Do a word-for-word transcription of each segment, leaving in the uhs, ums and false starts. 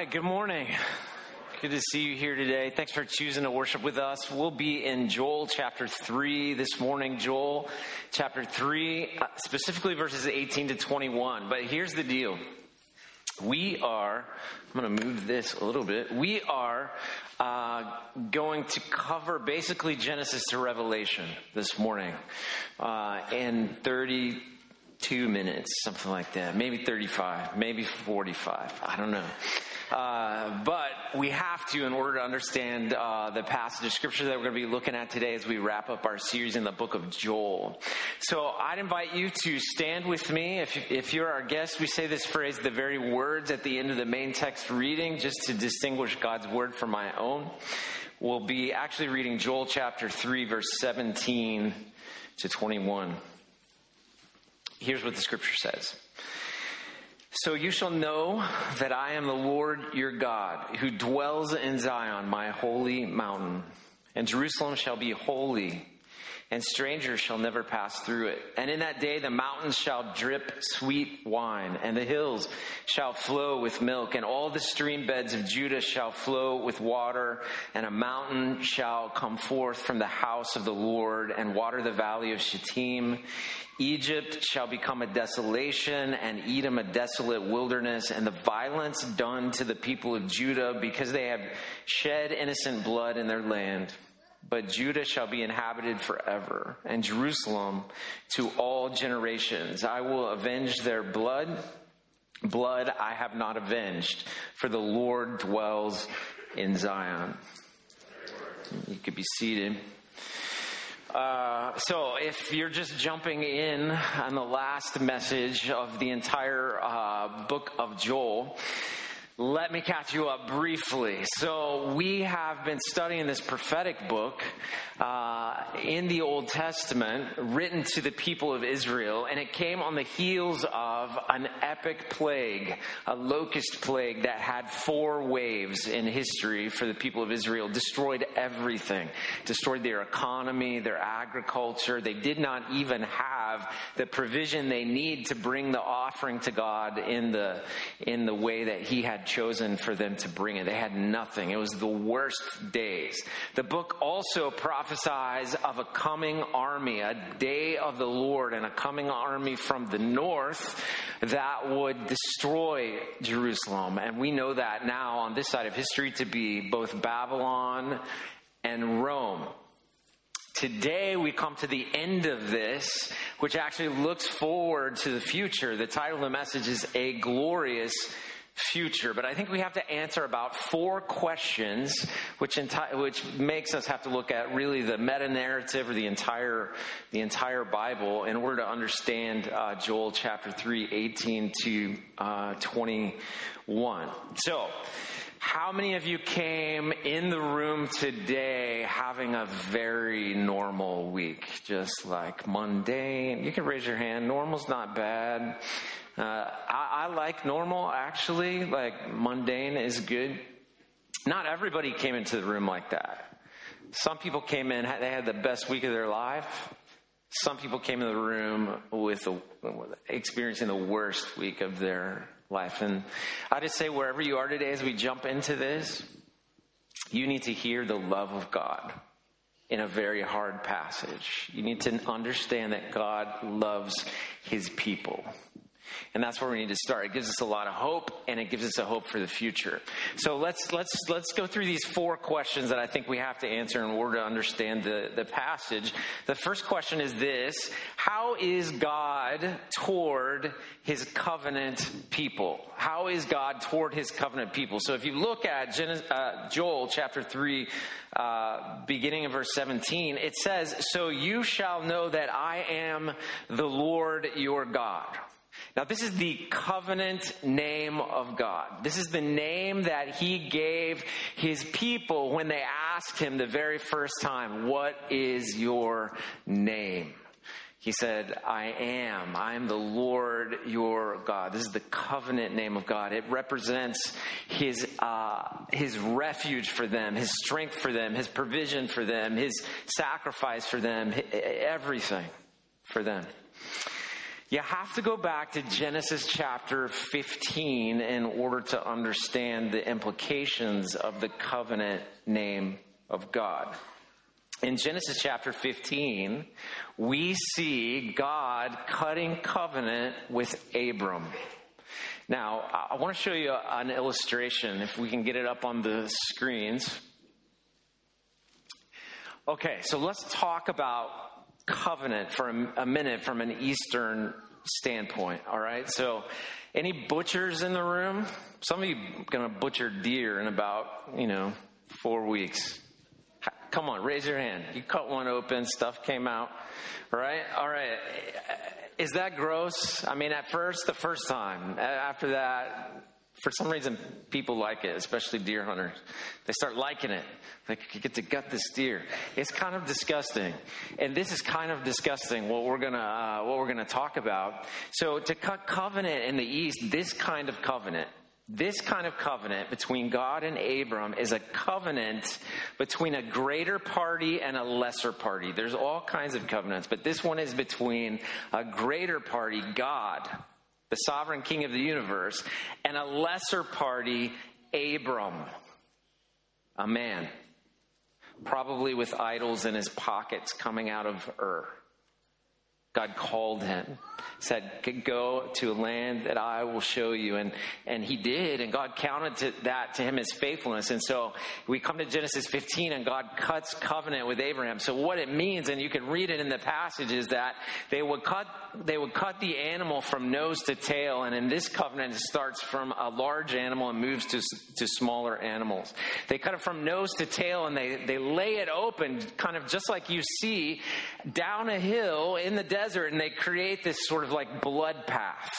right, good morning. Good to see you here today. Thanks for choosing to worship with us. We'll be in Joel chapter three this morning. Joel chapter three, specifically verses eighteen to twenty-one. But here's the deal. We are, I'm going to move this a little bit. We are uh, going to cover basically Genesis to Revelation this morning uh, in thirty-two minutes, something like that. Maybe thirty-five, maybe forty-five. I don't know. Uh, but we have to, in order to understand uh, the passage of scripture that we're going to be looking at today as we wrap up our series in the book of Joel. So I'd invite you to stand with me. If, you, if you're our guest, we say this phrase, the very words at the end of the main text reading, just to distinguish God's word from my own. We'll be actually reading Joel chapter three, verse seventeen to twenty-one. Here's what the scripture says. So you shall know that I am the Lord your God, who dwells in Zion, my holy mountain. And Jerusalem shall be holy, and strangers shall never pass through it. And in that day the mountains shall drip sweet wine, and the hills shall flow with milk, and all the stream beds of Judah shall flow with water, and a mountain shall come forth from the house of the Lord, and water the valley of Shittim. Egypt shall become a desolation, and Edom a desolate wilderness, and the violence done to the people of Judah, because they have shed innocent blood in their land. But Judah shall be inhabited forever, and Jerusalem to all generations. I will avenge their blood, blood I have not avenged, for the Lord dwells in Zion. You could be seated. Uh, so if you're just jumping in on the last message of the entire uh, book of Joel, let me catch you up briefly. So we have been studying this prophetic book uh, in the Old Testament written to the people of Israel, and it came on the heels of an epic plague, a locust plague that had four waves in history for the people of Israel, destroyed everything, destroyed their economy, their agriculture. They did not even have the provision they need to bring the offering to God in the, in the way that he had chosen for them to bring it. They had nothing. It was the worst days. The book also prophesies of a coming army, a day of the Lord, and a coming army from the north that would destroy Jerusalem. And we know that now on this side of history to be both Babylon and Rome. Today we come to the end of this, which actually looks forward to the future. The title of the message is A Glorious Future, but I think we have to answer about four questions, which enti- which makes us have to look at really the meta narrative or the entire the entire Bible in order to understand uh, Joel chapter three, eighteen to uh, twenty-one. So, how many of you came in the room today having a very normal week, just like mundane? You can raise your hand. Normal's not bad. Uh, I, I like normal, actually. Like, mundane is good. Not everybody came into the room like that. Some people came in, they had the best week of their life. Some people came in the room with a, experiencing the worst week of their life. And I just say, wherever you are today, as we jump into this, you need to hear the love of God in a very hard passage. You need to understand that God loves his people. And that's where we need to start. It gives us a lot of hope, and it gives us a hope for the future. So let's let's let's go through these four questions that I think we have to answer in order to understand the, the passage. The first question is this: how is God toward his covenant people? How is God toward his covenant people? So if you look at Genesis, uh, Joel chapter three, uh, beginning in verse seventeen, it says, "So you shall know that I am the Lord your God." Now, this is the covenant name of God. This is the name that he gave his people when they asked him the very first time, "What is your name?" He said, "I am. I am the Lord your God." This is the covenant name of God. It represents his uh, his refuge for them, his strength for them, his provision for them, his sacrifice for them, everything for them. You have to go back to Genesis chapter fifteen in order to understand the implications of the covenant name of God. In Genesis chapter fifteen, we see God cutting covenant with Abram. Now, I want to show you an illustration, if we can get it up on the screens. Okay, so let's talk about covenant for a minute from an Eastern standpoint, all right? So any butchers in the room? Some of you are going to butcher deer in about, you know, four weeks. Come on, raise your hand. You cut one open, stuff came out, right? All right. Is that gross? I mean, at first, the first time. After that, for some reason, people like it, especially deer hunters. They start liking it. Like, you get to gut this deer. It's kind of disgusting. And this is kind of disgusting, what we're going to uh, what we're going to talk about. So to cut covenant in the East, this kind of covenant, This kind of covenant between God and Abram is a covenant between a greater party and a lesser party. There's all kinds of covenants, but this one is between a greater party, God, the sovereign king of the universe, and a lesser party, Abram, a man, probably with idols in his pockets coming out of Ur. God called him, said, go to a land that I will show you. And, and he did, and God counted to that to him as faithfulness. And so we come to Genesis fifteen, and God cuts covenant with Abraham. So what it means, and you can read it in the passage, is that they would cut, they would cut the animal from nose to tail. And in this covenant, it starts from a large animal and moves to, to smaller animals. They cut it from nose to tail, and they, they lay it open, kind of just like you see, down a hill in the desert. Desert, and they create this sort of like blood path.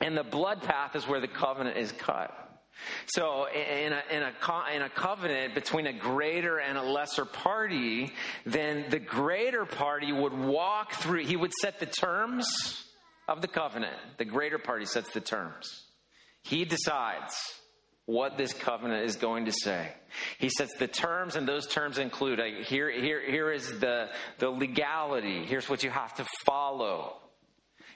And the blood path is where the covenant is cut. So in a, in a, in a covenant between a greater and a lesser party, then the greater party would walk through, he would set the terms of the covenant. The greater party sets the terms. He decides what this covenant is going to say. He sets the terms, and those terms include, like, here, here, here is the, the legality. Here's what you have to follow.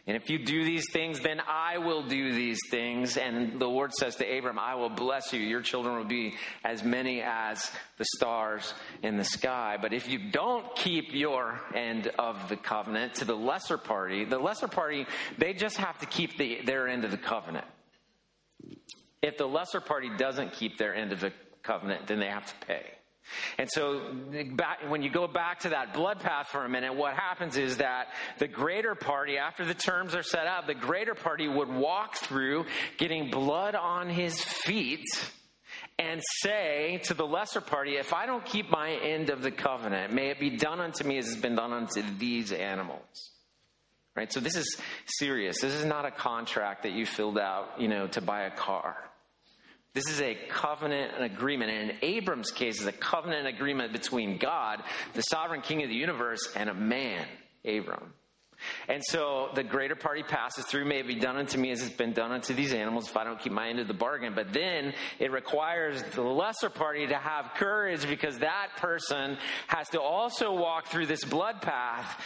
And if you do these things, then I will do these things. And the Lord says to Abram, I will bless you. Your children will be as many as the stars in the sky. But if you don't keep your end of the covenant to the lesser party, the lesser party, they just have to keep the, their end of the covenant. If the lesser party doesn't keep their end of the covenant, then they have to pay. And so back, when you go back to that blood path for a minute, what happens is that the greater party, after the terms are set out, the greater party would walk through getting blood on his feet and say to the lesser party, if I don't keep my end of the covenant, may it be done unto me as it's been done unto these animals. Right? So this is serious. This is not a contract that you filled out, you know, to buy a car. This is a covenant and agreement. And in Abram's case, it's a covenant and agreement between God, the sovereign king of the universe, and a man, Abram. And so the greater party passes through, may it be done unto me as it's been done unto these animals if I don't keep my end of the bargain. But then it requires the lesser party to have courage, because that person has to also walk through this blood path,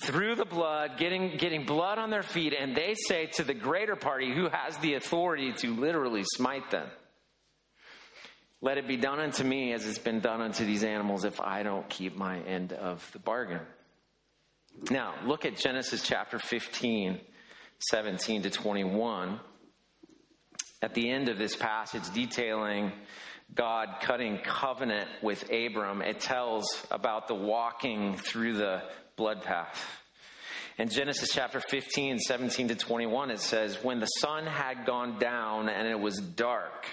through the blood, getting getting blood on their feet, and they say to the greater party, who has the authority to literally smite them, let it be done unto me as it's been done unto these animals if I don't keep my end of the bargain. Now, look at Genesis chapter fifteen, seventeen to twenty-one. At the end of this passage detailing God cutting covenant with Abram, it tells about the walking through the blood path. In Genesis chapter fifteen, seventeen to twenty-one, it says, when the sun had gone down and it was dark,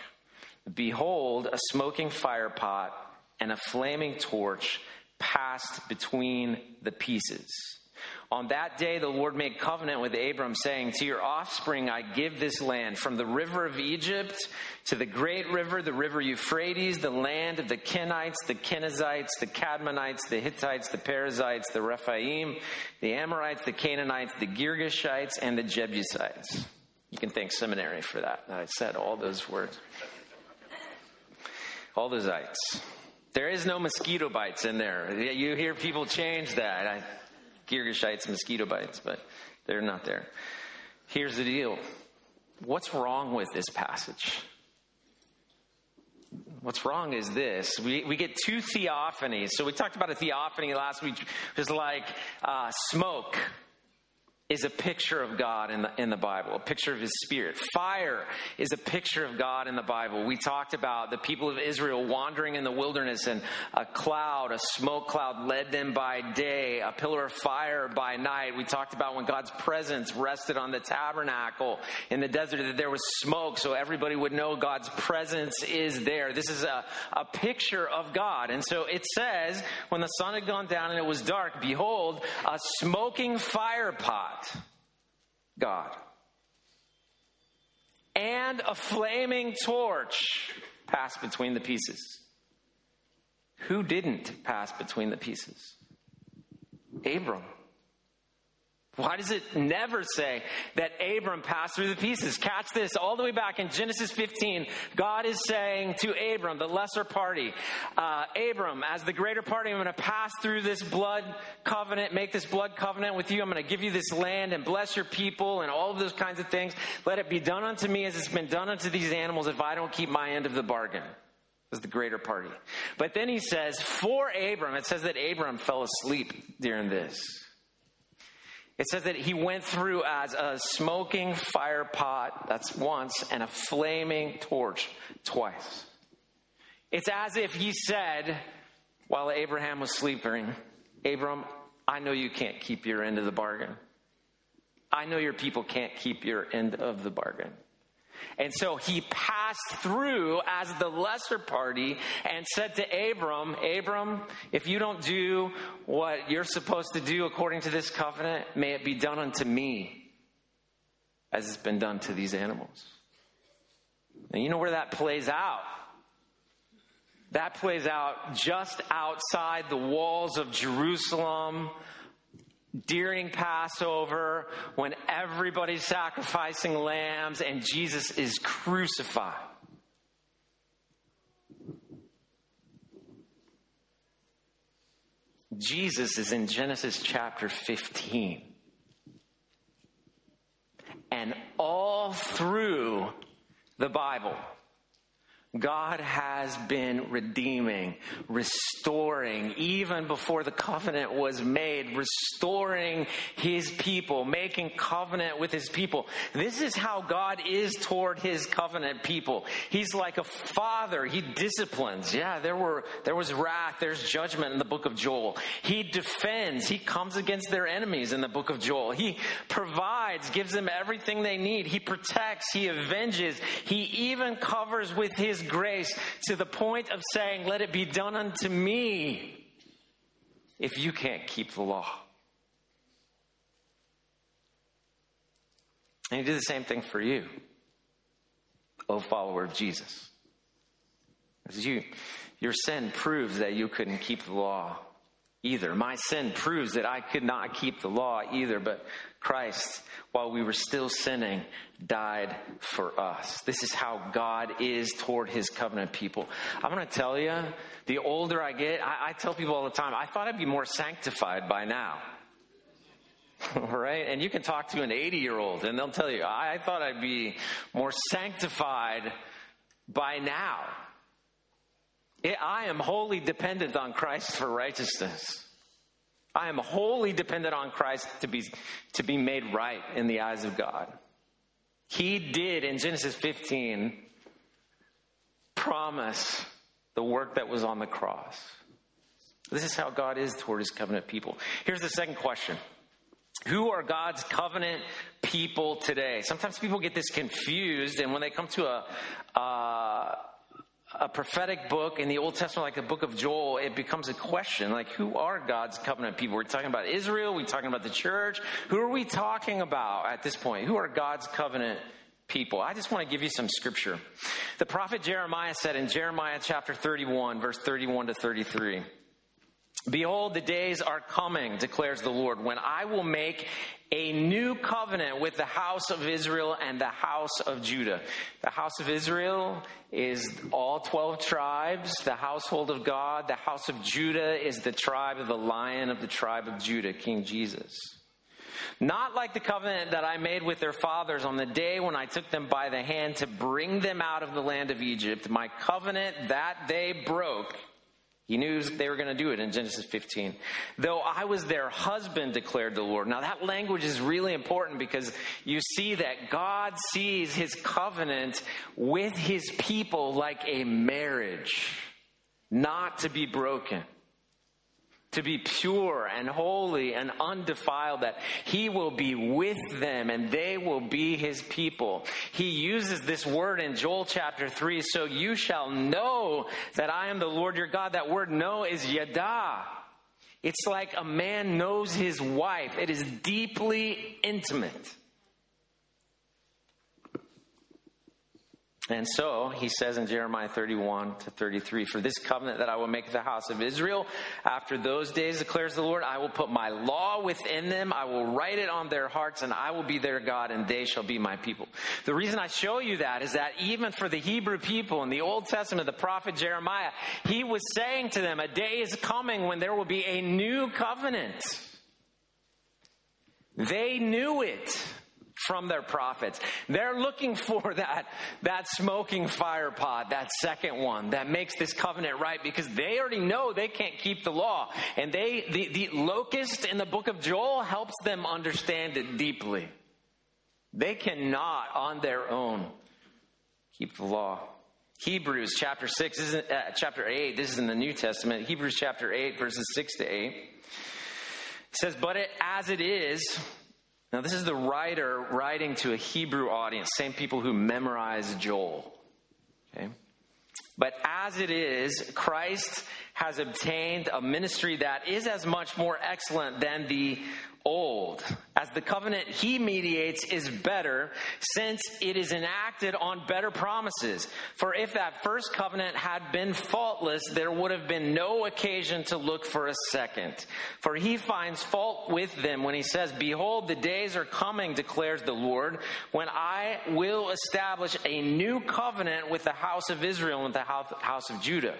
behold, a smoking fire pot and a flaming torch passed between the pieces. On that day, the Lord made covenant with Abram, saying, to your offspring I give this land, from the river of Egypt to the great river, the river Euphrates, the land of the Kenites, the Kenizzites, the Kadmonites, the Hittites, the Perizzites, the Rephaim, the Amorites, the Canaanites, the Girgashites, and the Jebusites. You can thank seminary for that. I said all those words. All those ites. There is no mosquito bites in there. You hear people change that. I Girgashites, mosquito bites, but They're not there. Here's the deal. What's wrong with this passage? What's wrong is this. We we get two theophanies. So we talked about a theophany last week. Just like uh, smoke is a picture of God in the, in the Bible, a picture of his spirit. Fire is a picture of God in the Bible. We talked about the people of Israel wandering in the wilderness, and a cloud, a smoke cloud, led them by day, a pillar of fire by night. We talked about when God's presence rested on the tabernacle in the desert, that there was smoke, so everybody would know God's presence is there. This is a, a picture of God. And so it says, when the sun had gone down and it was dark, behold, a smoking fire pot. God. And a flaming torch passed between the pieces. Who didn't pass between the pieces? Abram. Why does it never say that Abram passed through the pieces? Catch this, all the way back in Genesis fifteen, God is saying to Abram, the lesser party, uh, Abram, as the greater party, I'm going to pass through this blood covenant, make this blood covenant with you. I'm going to give you this land and bless your people and all of those kinds of things. Let it be done unto me as it's been done unto these animals if I don't keep my end of the bargain. Is the greater party. But then he says, for Abram, it says that Abram fell asleep during this. It says that he went through as a smoking fire pot, that's once, and a flaming torch, twice. It's as if he said, while Abraham was sleeping, Abram, I know you can't keep your end of the bargain. I know your people can't keep your end of the bargain. And so he passed through as the lesser party and said to Abram, Abram, if you don't do what you're supposed to do according to this covenant, may it be done unto me as it's been done to these animals. And you know where that plays out? That plays out just outside the walls of Jerusalem. During Passover, when everybody's sacrificing lambs and Jesus is crucified. Jesus is in Genesis chapter fifteen. And all through the Bible, God has been redeeming, restoring, even before the covenant was made, restoring his people, making covenant with his people. This is how God is toward his covenant people. He's like a father. He disciplines. Yeah, there were, there was wrath. There's judgment in the book of Joel. He defends. He comes against their enemies in the book of Joel. He provides, gives them everything they need. He protects. He avenges. He even covers with his grace, to the point of saying, let it be done unto me if you can't keep the law. And he did the same thing for you, O follower of Jesus. As you, your sin proves that you couldn't keep the law either. My sin proves that I could not keep the law either, but Christ, while we were still sinning, died for us. This is how God is toward his covenant people. I'm going to tell you, the older I get, I, I tell people all the time, I thought I'd be more sanctified by now. Right? And you can talk to an eighty-year-old and they'll tell you, I, I thought I'd be more sanctified by now. It, I am wholly dependent on Christ for righteousness. I am wholly dependent on Christ to be to be made right in the eyes of God. He did, in Genesis fifteen, promise the work that was on the cross. This is how God is toward his covenant people. Here's the second question. Who are God's covenant people today? Sometimes people get this confused, and when they come to a... Uh, a prophetic book in the Old Testament, like the book of Joel, it becomes a question, like, who are God's covenant people? We're talking about Israel. We're talking about the church. Who are we talking about at this point? Who are God's covenant people? I just want to give you some scripture. The prophet Jeremiah said in Jeremiah chapter thirty-one, verse thirty-one to thirty-three, behold, the days are coming, declares the Lord, when I will make a new covenant with the house of Israel and the house of Judah. The house of Israel is all twelve tribes, the household of God. The house of Judah is the tribe of the Lion of the tribe of Judah, King Jesus. Not like the covenant that I made with their fathers on the day when I took them by the hand to bring them out of the land of Egypt, my covenant that they broke. He knew they were going to do it in Genesis fifteen. Though I was their husband, declared the Lord. Now that language is really important because you see that God sees his covenant with his people like a marriage, not to be broken, to be pure and holy and undefiled, that he will be with them and they will be his people. He uses this word in Joel chapter three, so you shall know that I am the Lord your God. That word know is yada. It's like a man knows his wife. It is deeply intimate. And so, he says in Jeremiah thirty-one to thirty-three, for this covenant that I will make with the house of Israel, after those days, declares the Lord, I will put my law within them, I will write it on their hearts, and I will be their God, and they shall be my people. The reason I show you that is that even for the Hebrew people in the Old Testament, the prophet Jeremiah, he was saying to them, a day is coming when there will be a new covenant. They knew it from their prophets. They're looking for that, that smoking fire pot, that second one that makes this covenant right, because they already know they can't keep the law. And they, the, the locust in the book of Joel helps them understand it deeply. They cannot on their own keep the law. Hebrews chapter six, isn't uh, chapter eight. This is in the New Testament. Hebrews chapter eight, verses six to eight. It says, but it, as it is, now, this is the writer writing to a Hebrew audience, same people who memorized Joel. Okay? But as it is, Christ has obtained a ministry that is as much more excellent than the old, as the covenant he mediates is better, since it is enacted on better promises. For if that first covenant had been faultless, there would have been no occasion to look for a second. For he finds fault with them when he says, behold, the days are coming, declares the Lord, when I will establish a new covenant with the house of Israel and with the house of Judah.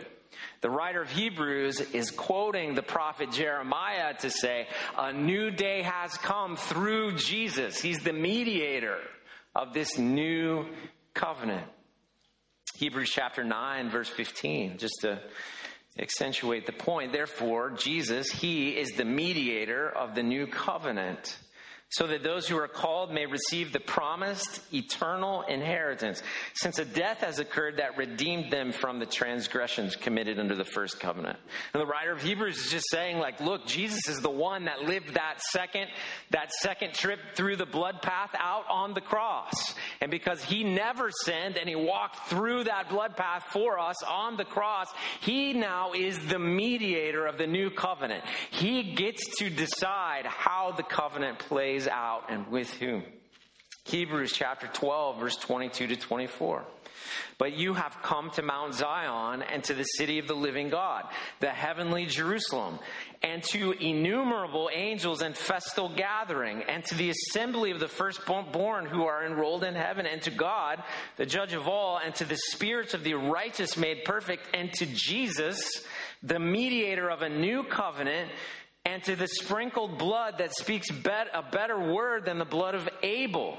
The writer of Hebrews is quoting the prophet Jeremiah to say, a new day has come through Jesus. He's the mediator of this new covenant. Hebrews chapter nine, verse fifteen, just to accentuate the point. Therefore, Jesus, he is the mediator of the new covenant, so that those who are called may receive the promised eternal inheritance, since a death has occurred that redeemed them from the transgressions committed under the first covenant. And the writer of Hebrews is just saying, like, look, Jesus is the one that lived that second, that second trip through the blood path out on the cross. And because he never sinned and he walked through that blood path for us on the cross, he now is the mediator of the new covenant. He gets to decide how the covenant plays out and with whom. Hebrews chapter twelve, verse twenty-two to twenty-four. But you have come to Mount Zion and to the city of the living God, the heavenly Jerusalem, and to innumerable angels and festal gathering, and to the assembly of the firstborn who are enrolled in heaven, and to God, the judge of all, and to the spirits of the righteous made perfect, and to Jesus, the mediator of a new covenant, and to the sprinkled blood that speaks bet, a better word than the blood of Abel.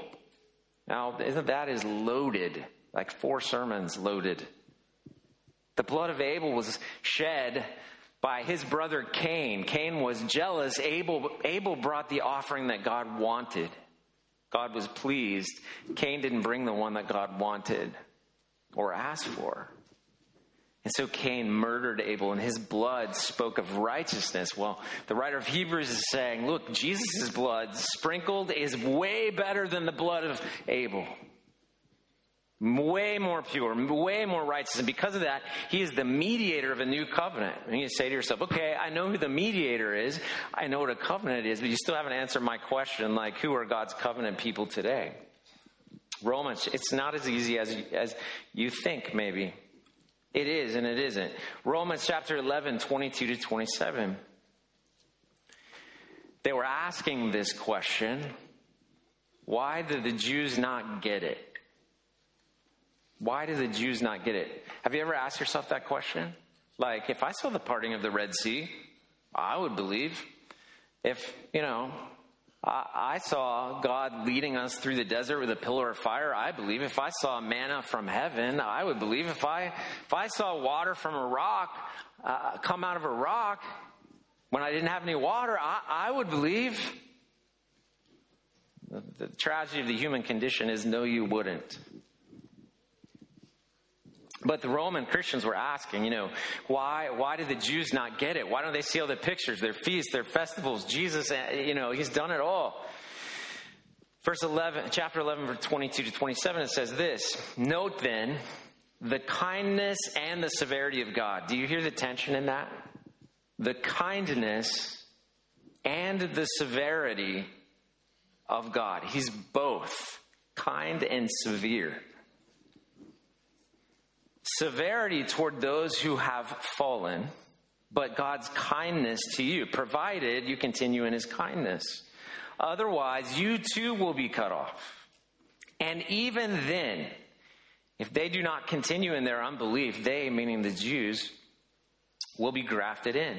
Now, isn't that is loaded, like four sermons loaded. The blood of Abel was shed by his brother Cain. Cain was jealous. Abel, Abel brought the offering that God wanted. God was pleased. Cain didn't bring the one that God wanted or asked for. And so Cain murdered Abel, and his blood spoke of righteousness. Well, the writer of Hebrews is saying, look, Jesus' blood sprinkled is way better than the blood of Abel. Way more pure, way more righteous. And because of that, he is the mediator of a new covenant. And you say to yourself, okay, I know who the mediator is. I know what a covenant is, but you still haven't answered my question, like, who are God's covenant people today? Romans, it's not as easy as, as you think, maybe. It is and it isn't. Romans chapter eleven, twenty-two to twenty-seven. They were asking this question. Why did the Jews not get it? Why did the Jews not get it? Have you ever asked yourself that question? Like, if I saw the parting of the Red Sea, I would believe. If, you know, I saw God leading us through the desert with a pillar of fire. I believe if I saw manna from heaven, I would believe. If I if I saw water from a rock uh, come out of a rock when I didn't have any water, I, I would believe. The, the tragedy of the human condition is no, you wouldn't. But the Roman Christians were asking, you know, why why did the Jews not get it? Why don't they see all the pictures, their feasts, their festivals? Jesus, you know, he's done it all. Verse eleven, chapter eleven, verse twenty-two to twenty-seven, it says this: "Note then the kindness and the severity of God." Do you hear the tension in that? The kindness and the severity of God. He's both kind and severe. Severity toward those who have fallen, but God's kindness to you, provided you continue in his kindness. Otherwise, you too will be cut off. And even then, if they do not continue in their unbelief, they, meaning the Jews, will be grafted in.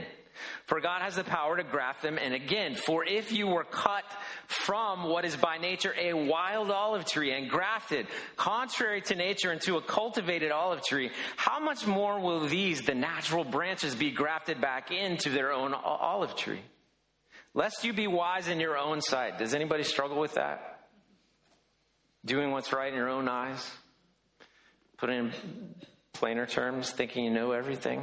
For God has the power to graft them in again. For if you were cut from what is by nature a wild olive tree and grafted contrary to nature into a cultivated olive tree, how much more will these, the natural branches, be grafted back into their own olive tree? Lest you be wise in your own sight. Does anybody struggle with that? Doing what's right in your own eyes? Put it in plainer terms, thinking you know everything.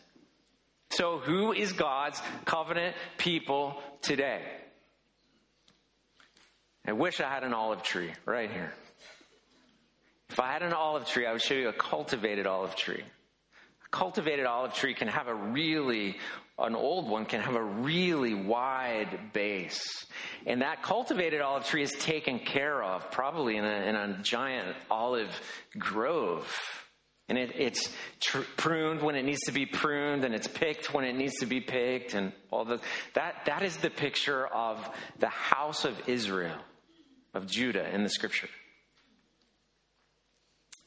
So who is God's covenant people today? I wish I had an olive tree right here. If I had an olive tree, I would show you a cultivated olive tree. A cultivated olive tree can have a really, an old one can have a really wide base. And that cultivated olive tree is taken care of, probably in a, in a giant olive grove. And it, it's tr- pruned when it needs to be pruned, and it's picked when it needs to be picked, and all the that that is the picture of the house of Israel, of Judah in the scripture.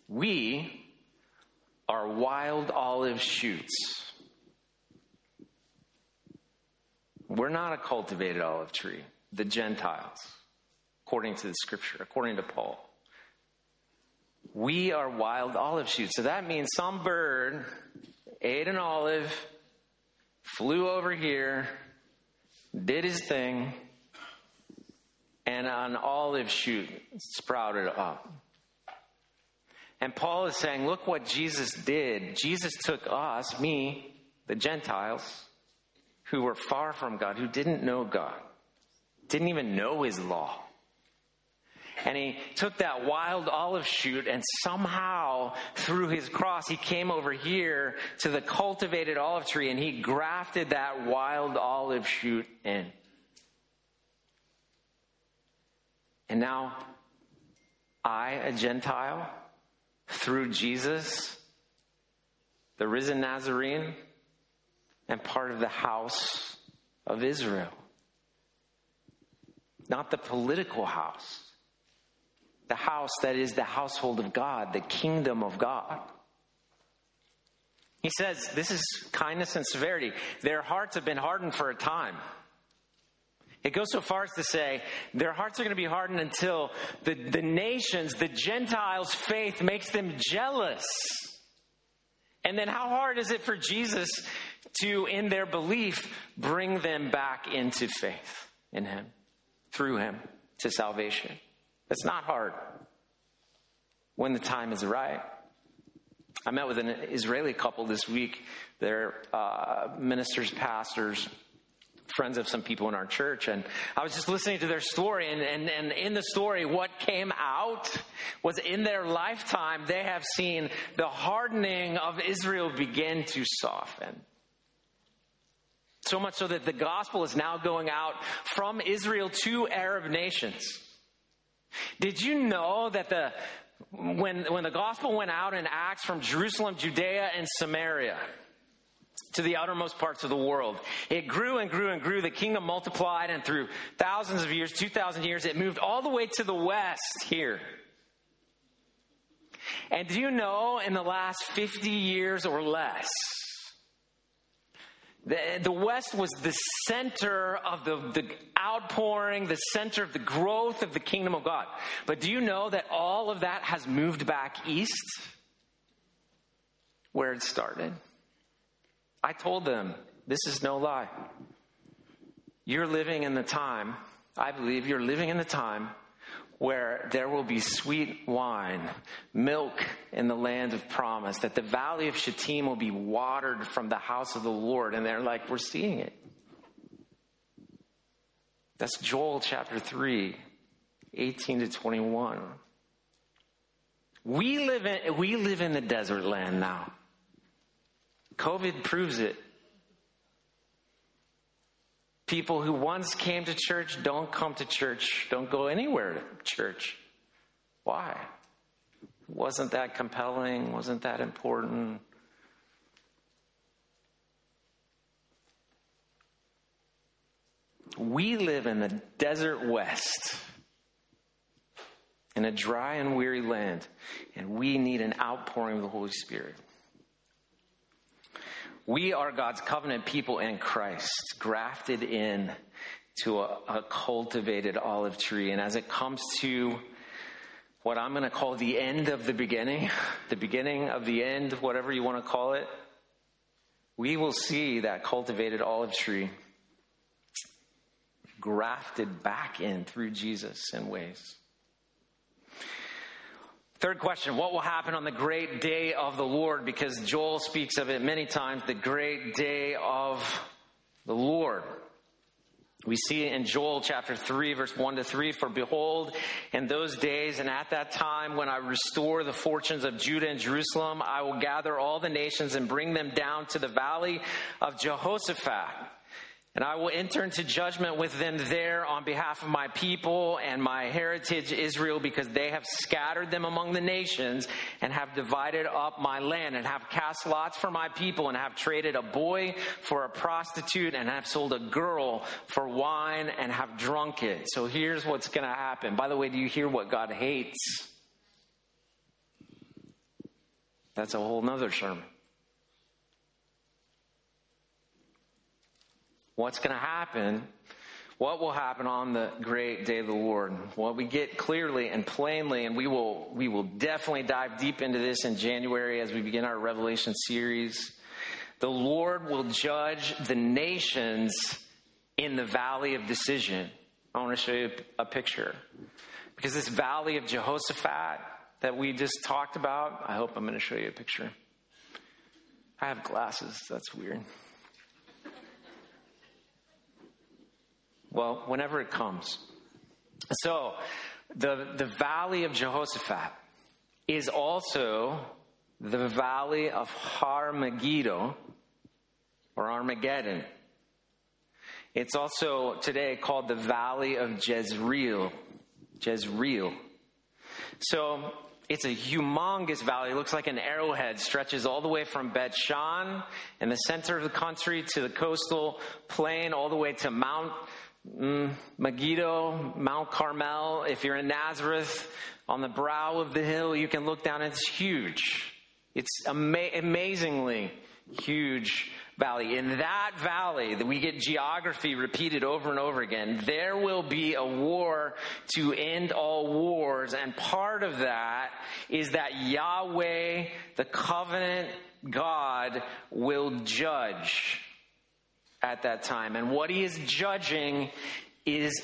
We are wild olive shoots. We're not a cultivated olive tree, the Gentiles, according to the scripture, according to Paul. We are wild olive shoots. So that means some bird ate an olive, flew over here, did his thing, and an olive shoot sprouted up. And Paul is saying, look what Jesus did. Jesus took us, me, the Gentiles, who were far from God, who didn't know God, didn't even know his law. And he took that wild olive shoot, and somehow through his cross, he came over here to the cultivated olive tree, and he grafted that wild olive shoot in. And now I, a Gentile, through Jesus, the risen Nazarene, am part of the house of Israel. Not the political house. The house that is the household of God, the kingdom of God. He says, this is kindness and severity. Their hearts have been hardened for a time. It goes so far as to say, their hearts are going to be hardened until the, the nations, the Gentiles' faith makes them jealous. And then how hard is it for Jesus to, in their belief, bring them back into faith in him, through him, to salvation? It's not hard when the time is right. I met with an Israeli couple this week. They're uh, ministers, pastors, friends of some people in our church. And I was just listening to their story. And, and, and in the story, what came out was in their lifetime, they have seen the hardening of Israel begin to soften. So much so that the gospel is now going out from Israel to Arab nations. Did you know that the when when the gospel went out in Acts from Jerusalem, Judea, and Samaria to the uttermost parts of the world, it grew and grew and grew. The kingdom multiplied, and through thousands of years, two thousand years, it moved all the way to the west here. And do you know in the last fifty years or less, the, the West was the center of the, the outpouring, the center of the growth of the kingdom of God. But do you know that all of that has moved back east, where it started? I told them, this is no lie. You're living in the time, I believe you're living in the time where there will be sweet wine, milk in the land of promise, that the valley of Shittim will be watered from the house of the Lord. And they're like, we're seeing it. That's Joel chapter three, eighteen to twenty-one. We live in, we live in the desert land now. COVID proves it. People who once came to church don't come to church, don't go anywhere to church. Why? Wasn't that compelling? Wasn't that important? We live in the desert west, in a dry and weary land, and we need an outpouring of the Holy Spirit. We are God's covenant people in Christ, grafted in to a, a cultivated olive tree. And as it comes to what I'm going to call the end of the beginning, the beginning of the end, whatever you want to call it, we will see that cultivated olive tree grafted back in through Jesus in ways. Third question, what will happen on the great day of the Lord? Because Joel speaks of it many times, the great day of the Lord. We see in Joel chapter three, verse one to three, for behold, in those days and at that time when I restore the fortunes of Judah and Jerusalem, I will gather all the nations and bring them down to the valley of Jehoshaphat. And I will enter into judgment with them there on behalf of my people and my heritage Israel, because they have scattered them among the nations and have divided up my land and have cast lots for my people and have traded a boy for a prostitute and have sold a girl for wine and have drunk it. So here's what's going to happen. By the way, do you hear what God hates? That's a whole nother sermon. What's going to happen? What will happen on the great day of the Lord? Well, we get clearly and plainly, and we will we will definitely dive deep into this in January as we begin our Revelation series. The Lord will judge the nations in the valley of decision. I want to show you a picture. Because this valley of Jehoshaphat that we just talked about, I hope I'm going to show you a picture. I have glasses. That's weird. Well, whenever it comes. So, the the valley of Jehoshaphat is also the valley of Har Megiddo, or Armageddon. It's also today called the valley of Jezreel. Jezreel. So, it's a humongous valley. It looks like an arrowhead. Stretches all the way from Bet Shan in the center of the country to the coastal plain, all the way to Mount Mm, Megiddo, Mount Carmel. If you're in Nazareth, on the brow of the hill, you can look down. It's huge. It's ama- amazingly huge valley. In that valley, that we get geography repeated over and over again. There will be a war to end all wars, and part of that is that Yahweh, the covenant God, will judge at that time. And what he is judging is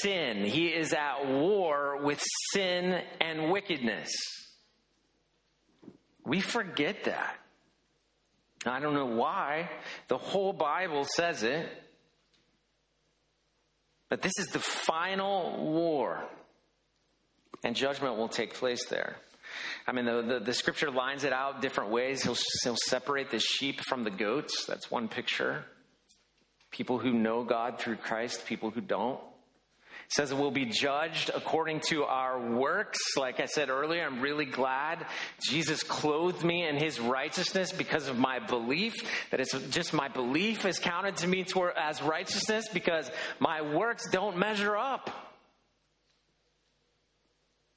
sin. He is at war with sin and wickedness. We forget that. I don't know why. The whole Bible says it. But this is the final war. And judgment will take place there. I mean, the, the, the scripture lines it out different ways. He'll, he'll separate the sheep from the goats. That's one picture. people who know God through Christ, people who don't. It says we'll be judged according to our works. Like I said earlier, I'm really glad Jesus clothed me in his righteousness because of my belief. That it's just my belief is counted to me toward, as righteousness because my works don't measure up.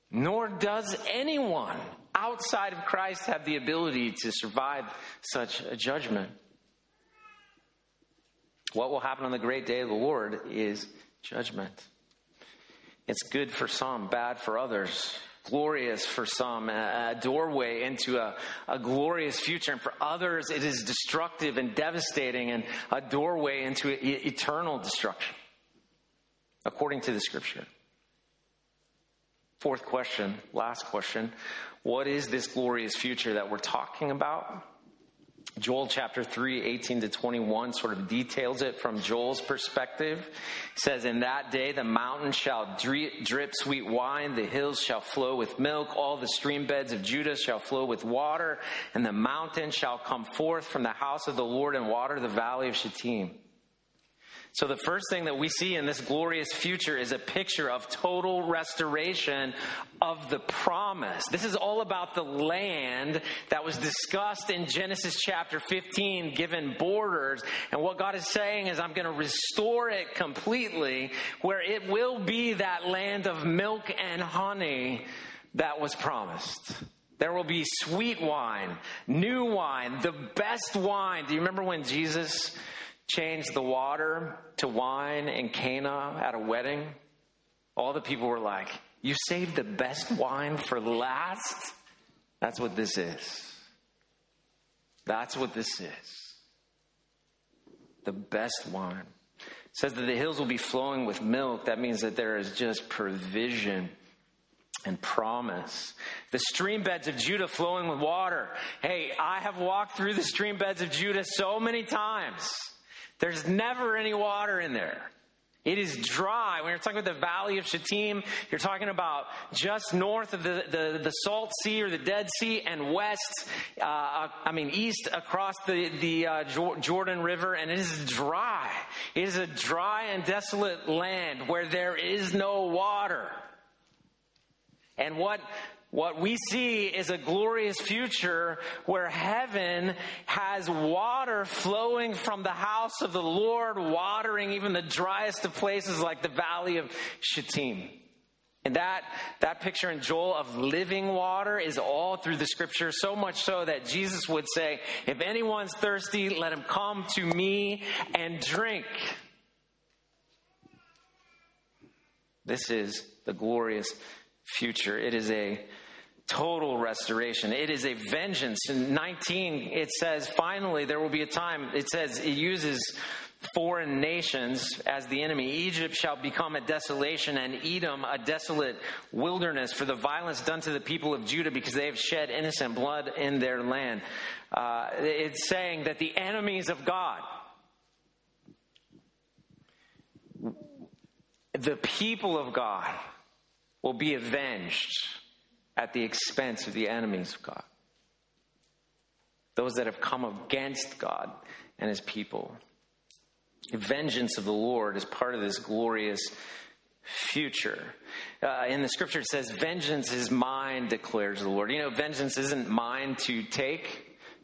Nor does anyone outside of Christ have the ability to survive such a judgment. What will happen on the great day of the Lord is judgment. It's good for some, bad for others, glorious for some, a doorway into a, a glorious future. And for others, it is destructive and devastating and a doorway into eternal destruction, according to the scripture. Fourth question, last question. What is this glorious future that we're talking about? Joel chapter three, eighteen to twenty-one sort of details it from Joel's perspective. It says, in that day, the mountain shall drip sweet wine. The hills shall flow with milk. All the stream beds of Judah shall flow with water. And the mountain shall come forth from the house of the Lord and water the valley of Shittim. So the first thing that we see in this glorious future is a picture of total restoration of the promise. This is all about the land that was discussed in Genesis chapter fifteen, given borders. And what God is saying is, I'm going to restore it completely, where it will be that land of milk and honey that was promised. There will be sweet wine, new wine, the best wine. Do you remember when Jesus changed the water to wine in Cana at a wedding? All the people were like, you saved the best wine for last? That's what this is. That's what this is. The best wine. It says that the hills will be flowing with milk. That means that there is just provision and promise. The stream beds of Judah flowing with water. Hey, I have walked through the stream beds of Judah so many times. There's never any water in there. It is dry. When you're talking about the valley of Shittim, you're talking about just north of the, the, the Salt Sea or the Dead Sea and west, uh, I mean east across the, the uh, Jordan River, and it is dry. It is a dry and desolate land where there is no water. And what What we see is a glorious future where heaven has water flowing from the house of the Lord, watering even the driest of places like the valley of Shittim. And that, that picture in Joel of living water is all through the scripture, so much so that Jesus would say, if anyone's thirsty, let him come to me and drink. This is the glorious future. It is a total restoration. It is a vengeance. In nineteen, it says, finally, there will be a time. It says it uses foreign nations as the enemy. Egypt shall become a desolation, and Edom a desolate wilderness for the violence done to the people of Judah because they have shed innocent blood in their land. Uh, it's saying that the enemies of God, the people of God, will be avenged at the expense of the enemies of God. Those that have come against God and his people. The vengeance of the Lord is part of this glorious future. Uh, in the scripture it says, vengeance is mine, declares the Lord. You know, vengeance isn't mine to take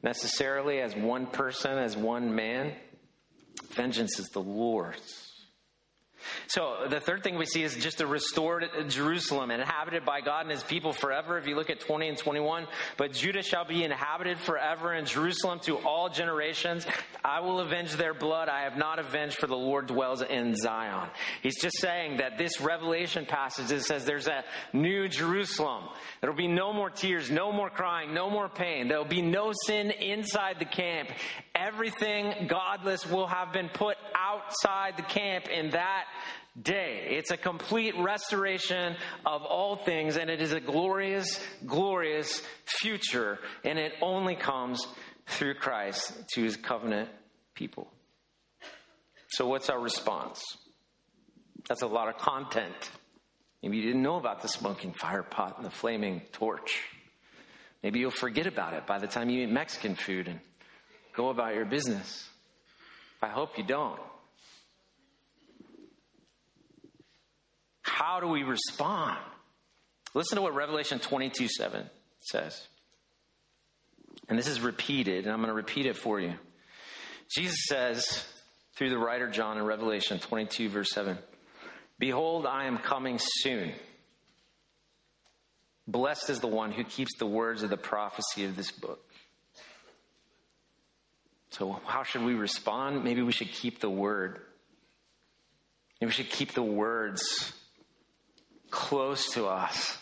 necessarily as one person, as one man. Vengeance is the Lord's. So the third thing we see is just a restored Jerusalem, inhabited by God and his people forever. If you look at twenty and twenty-one, but Judah shall be inhabited forever in Jerusalem to all generations. I will avenge their blood. I have not avenged, for the Lord dwells in Zion. He's just saying that this Revelation passage, it says there's a new Jerusalem. There'll be no more tears, no more crying, no more pain. There'll be no sin inside the camp. Everything godless will have been put outside the camp in that day. It's a complete restoration of all things, and it is a glorious, glorious future, and it only comes through Christ to his covenant people. So what's our response? That's a lot of content. Maybe you didn't know about the smoking fire pot and the flaming torch. Maybe you'll forget about it by the time you eat Mexican food and go about your business. I hope you don't. How do we respond? Listen to what Revelation twenty-two seven says. And this is repeated, and I'm going to repeat it for you. Jesus says through the writer John in Revelation twenty-two, verse seven, "Behold, I am coming soon. Blessed is the one who keeps the words of the prophecy of this book." So how should we respond? Maybe we should keep the word. Maybe we should keep the words close to us.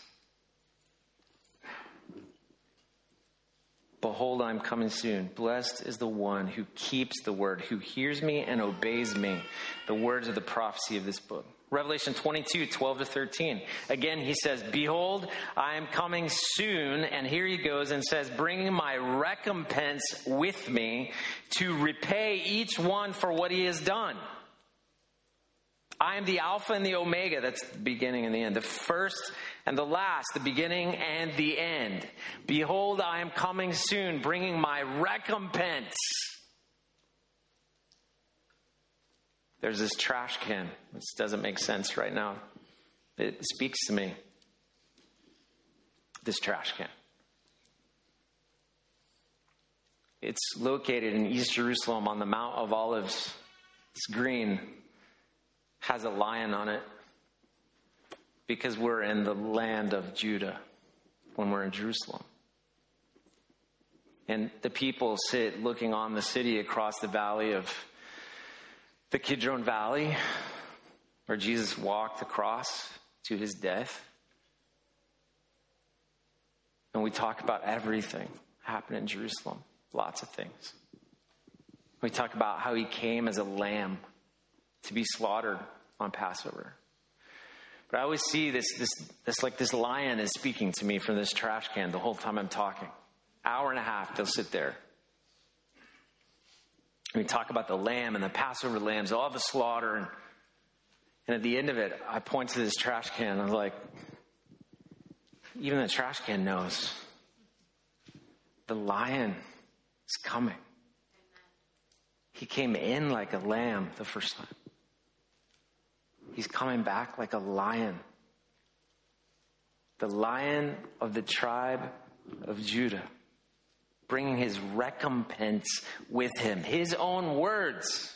"Behold, I'm coming soon. Blessed is the one who keeps the word, who hears me and obeys me, the words of the prophecy of this book." Revelation twenty-two, twelve to thirteen. Again, he says, "Behold, I am coming soon." And here he goes and says, "Bringing my recompense with me to repay each one for what he has done. I am the Alpha and the Omega," that's the beginning and the end, "the first and the last, the beginning and the end. Behold, I am coming soon, bringing my recompense." There's this trash can. This doesn't make sense right now. It speaks to me. This trash can. It's located in East Jerusalem on the Mount of Olives. It's green. Has a lion on it because we're in the land of Judah when we're in Jerusalem. And the people sit looking on the city across the valley of the Kidron Valley where Jesus walked across to his death. And we talk about everything happening in Jerusalem, lots of things. We talk about how he came as a lamb to be slaughtered on Passover. But I always see this, this, this, like this lion is speaking to me from this trash can the whole time I'm talking. Hour and a half, they'll sit there. And we talk about the lamb and the Passover lambs, all the slaughter. And, and at the end of it, I point to this trash can. And I'm like, even the trash can knows the lion is coming. He came in like a lamb the first time. He's coming back like a lion. The lion of the tribe of Judah, bringing his recompense with him, his own words,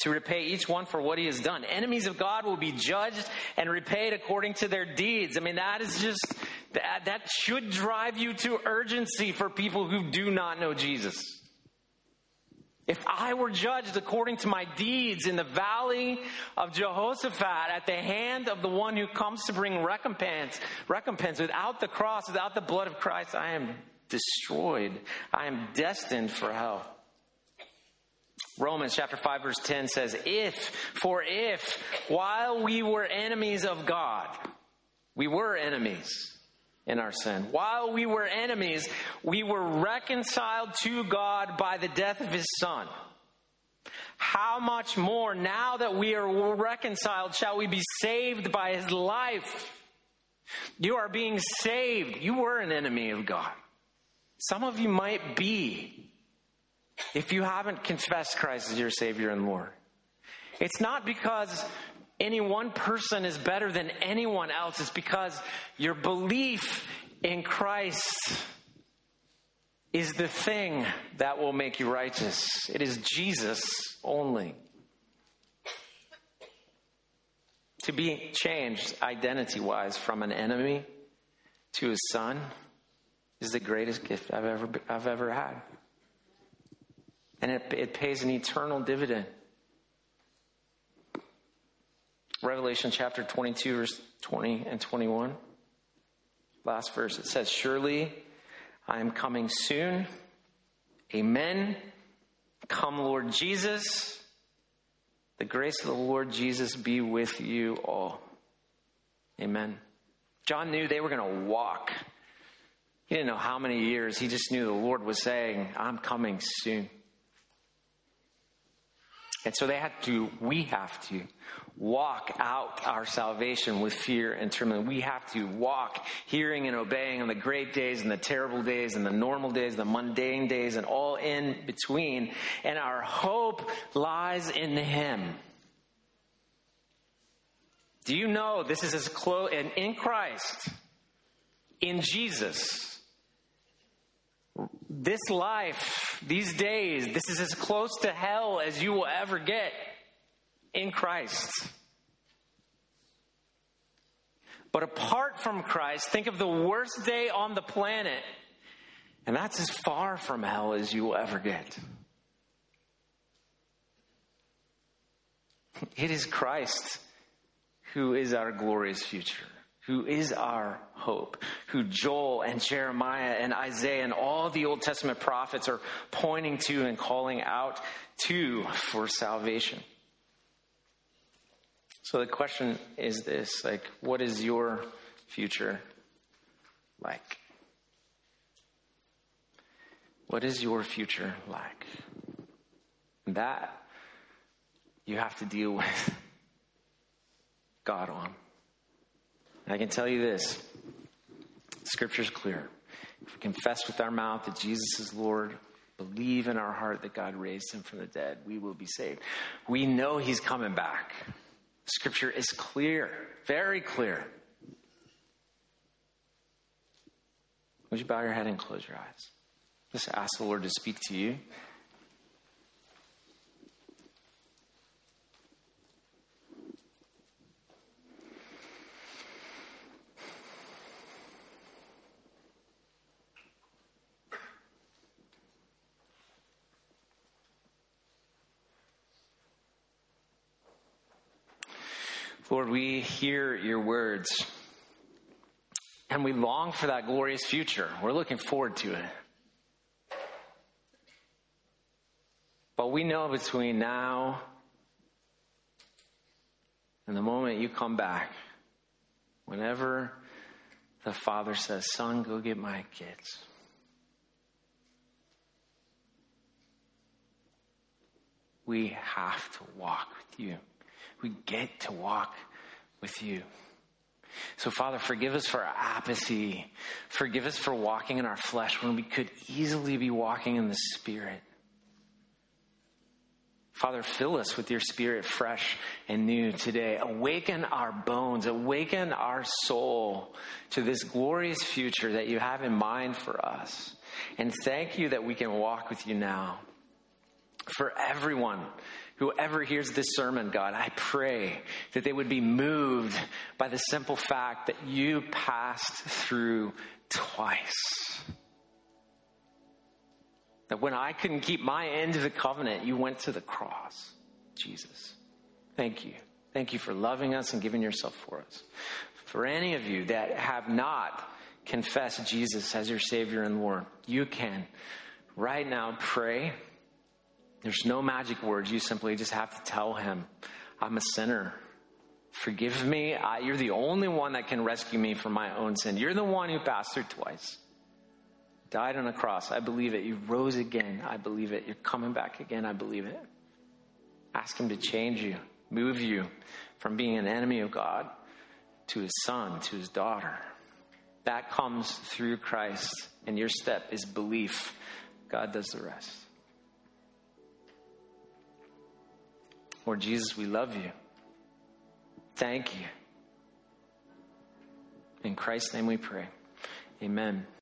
to repay each one for what he has done. Enemies of God will be judged and repaid according to their deeds. I mean, that is just, that, that should drive you to urgency for people who do not know Jesus. If I were judged according to my deeds in the valley of Jehoshaphat at the hand of the one who comes to bring recompense, recompense without the cross, without the blood of Christ, I am destroyed. I am destined for hell. Romans chapter five, verse ten says, If, for if, while we were enemies of God, we were enemies in our sin. While we were enemies, we were reconciled to God by the death of his son. How much more now that we are reconciled shall we be saved by his life? You are being saved. You were an enemy of God. Some of you might be if you haven't confessed Christ as your Savior and Lord. It's not because any one person is better than anyone else. It's because your belief in Christ is the thing that will make you righteous. It is Jesus only. To be changed identity-wise from an enemy to his son is the greatest gift I've ever I've ever had. And it, it pays an eternal dividend. Revelation chapter twenty-two, verse twenty and twenty-one. Last verse, it says, Surely I am coming soon. Amen. Come, Lord Jesus. The grace of the Lord Jesus be with you all. Amen. John knew they were going to walk. He didn't know how many years. He just knew the Lord was saying, I'm coming soon. And so they had to, we have to walk out our salvation with fear and trembling. We have to walk hearing and obeying on the great days and the terrible days and the normal days, the mundane days and all in between. And our hope lies in him. Do you know this is as close, and in Christ, in Jesus, this life, these days, this is as close to hell as you will ever get in Christ. But apart from Christ, think of the worst day on the planet, and that's as far from hell as you will ever get. It is Christ who is our glorious future, who is our hope, who Joel and Jeremiah and Isaiah and all the Old Testament prophets are pointing to and calling out to for salvation. So the question is this, like, what is your future like? What is your future like? That you have to deal with God on. I can tell you this. Scripture is clear. If we confess with our mouth that Jesus is Lord, believe in our heart that God raised him from the dead, we will be saved. We know he's coming back. Scripture is clear, very clear. Would you bow your head and close your eyes? Just ask the Lord to speak to you. Lord, we hear your words and we long for that glorious future. We're looking forward to it. But we know between now and the moment you come back, whenever the Father says, "Son, go get my kids," we have to walk with you. We get to walk with you. So, Father, forgive us for our apathy. Forgive us for walking in our flesh when we could easily be walking in the Spirit. Father, fill us with your Spirit fresh and new today. Awaken our bones. Awaken our soul to this glorious future that you have in mind for us. And thank you that we can walk with you now. For everyone, whoever hears this sermon, God, I pray that they would be moved by the simple fact that you passed through twice. That when I couldn't keep my end of the covenant, you went to the cross, Jesus. Thank you. Thank you for loving us and giving yourself for us. For any of you that have not confessed Jesus as your Savior and Lord, you can right now pray. There's no magic words. You simply just have to tell him, "I'm a sinner. Forgive me. I, you're the only one that can rescue me from my own sin. You're the one who passed through twice. Died on a cross. I believe it. You rose again. I believe it. You're coming back again. I believe it." Ask him to change you, move you from being an enemy of God to his son, to his daughter. That comes through Christ, and your step is belief. God does the rest. Lord Jesus, we love you. Thank you. In Christ's name we pray. Amen.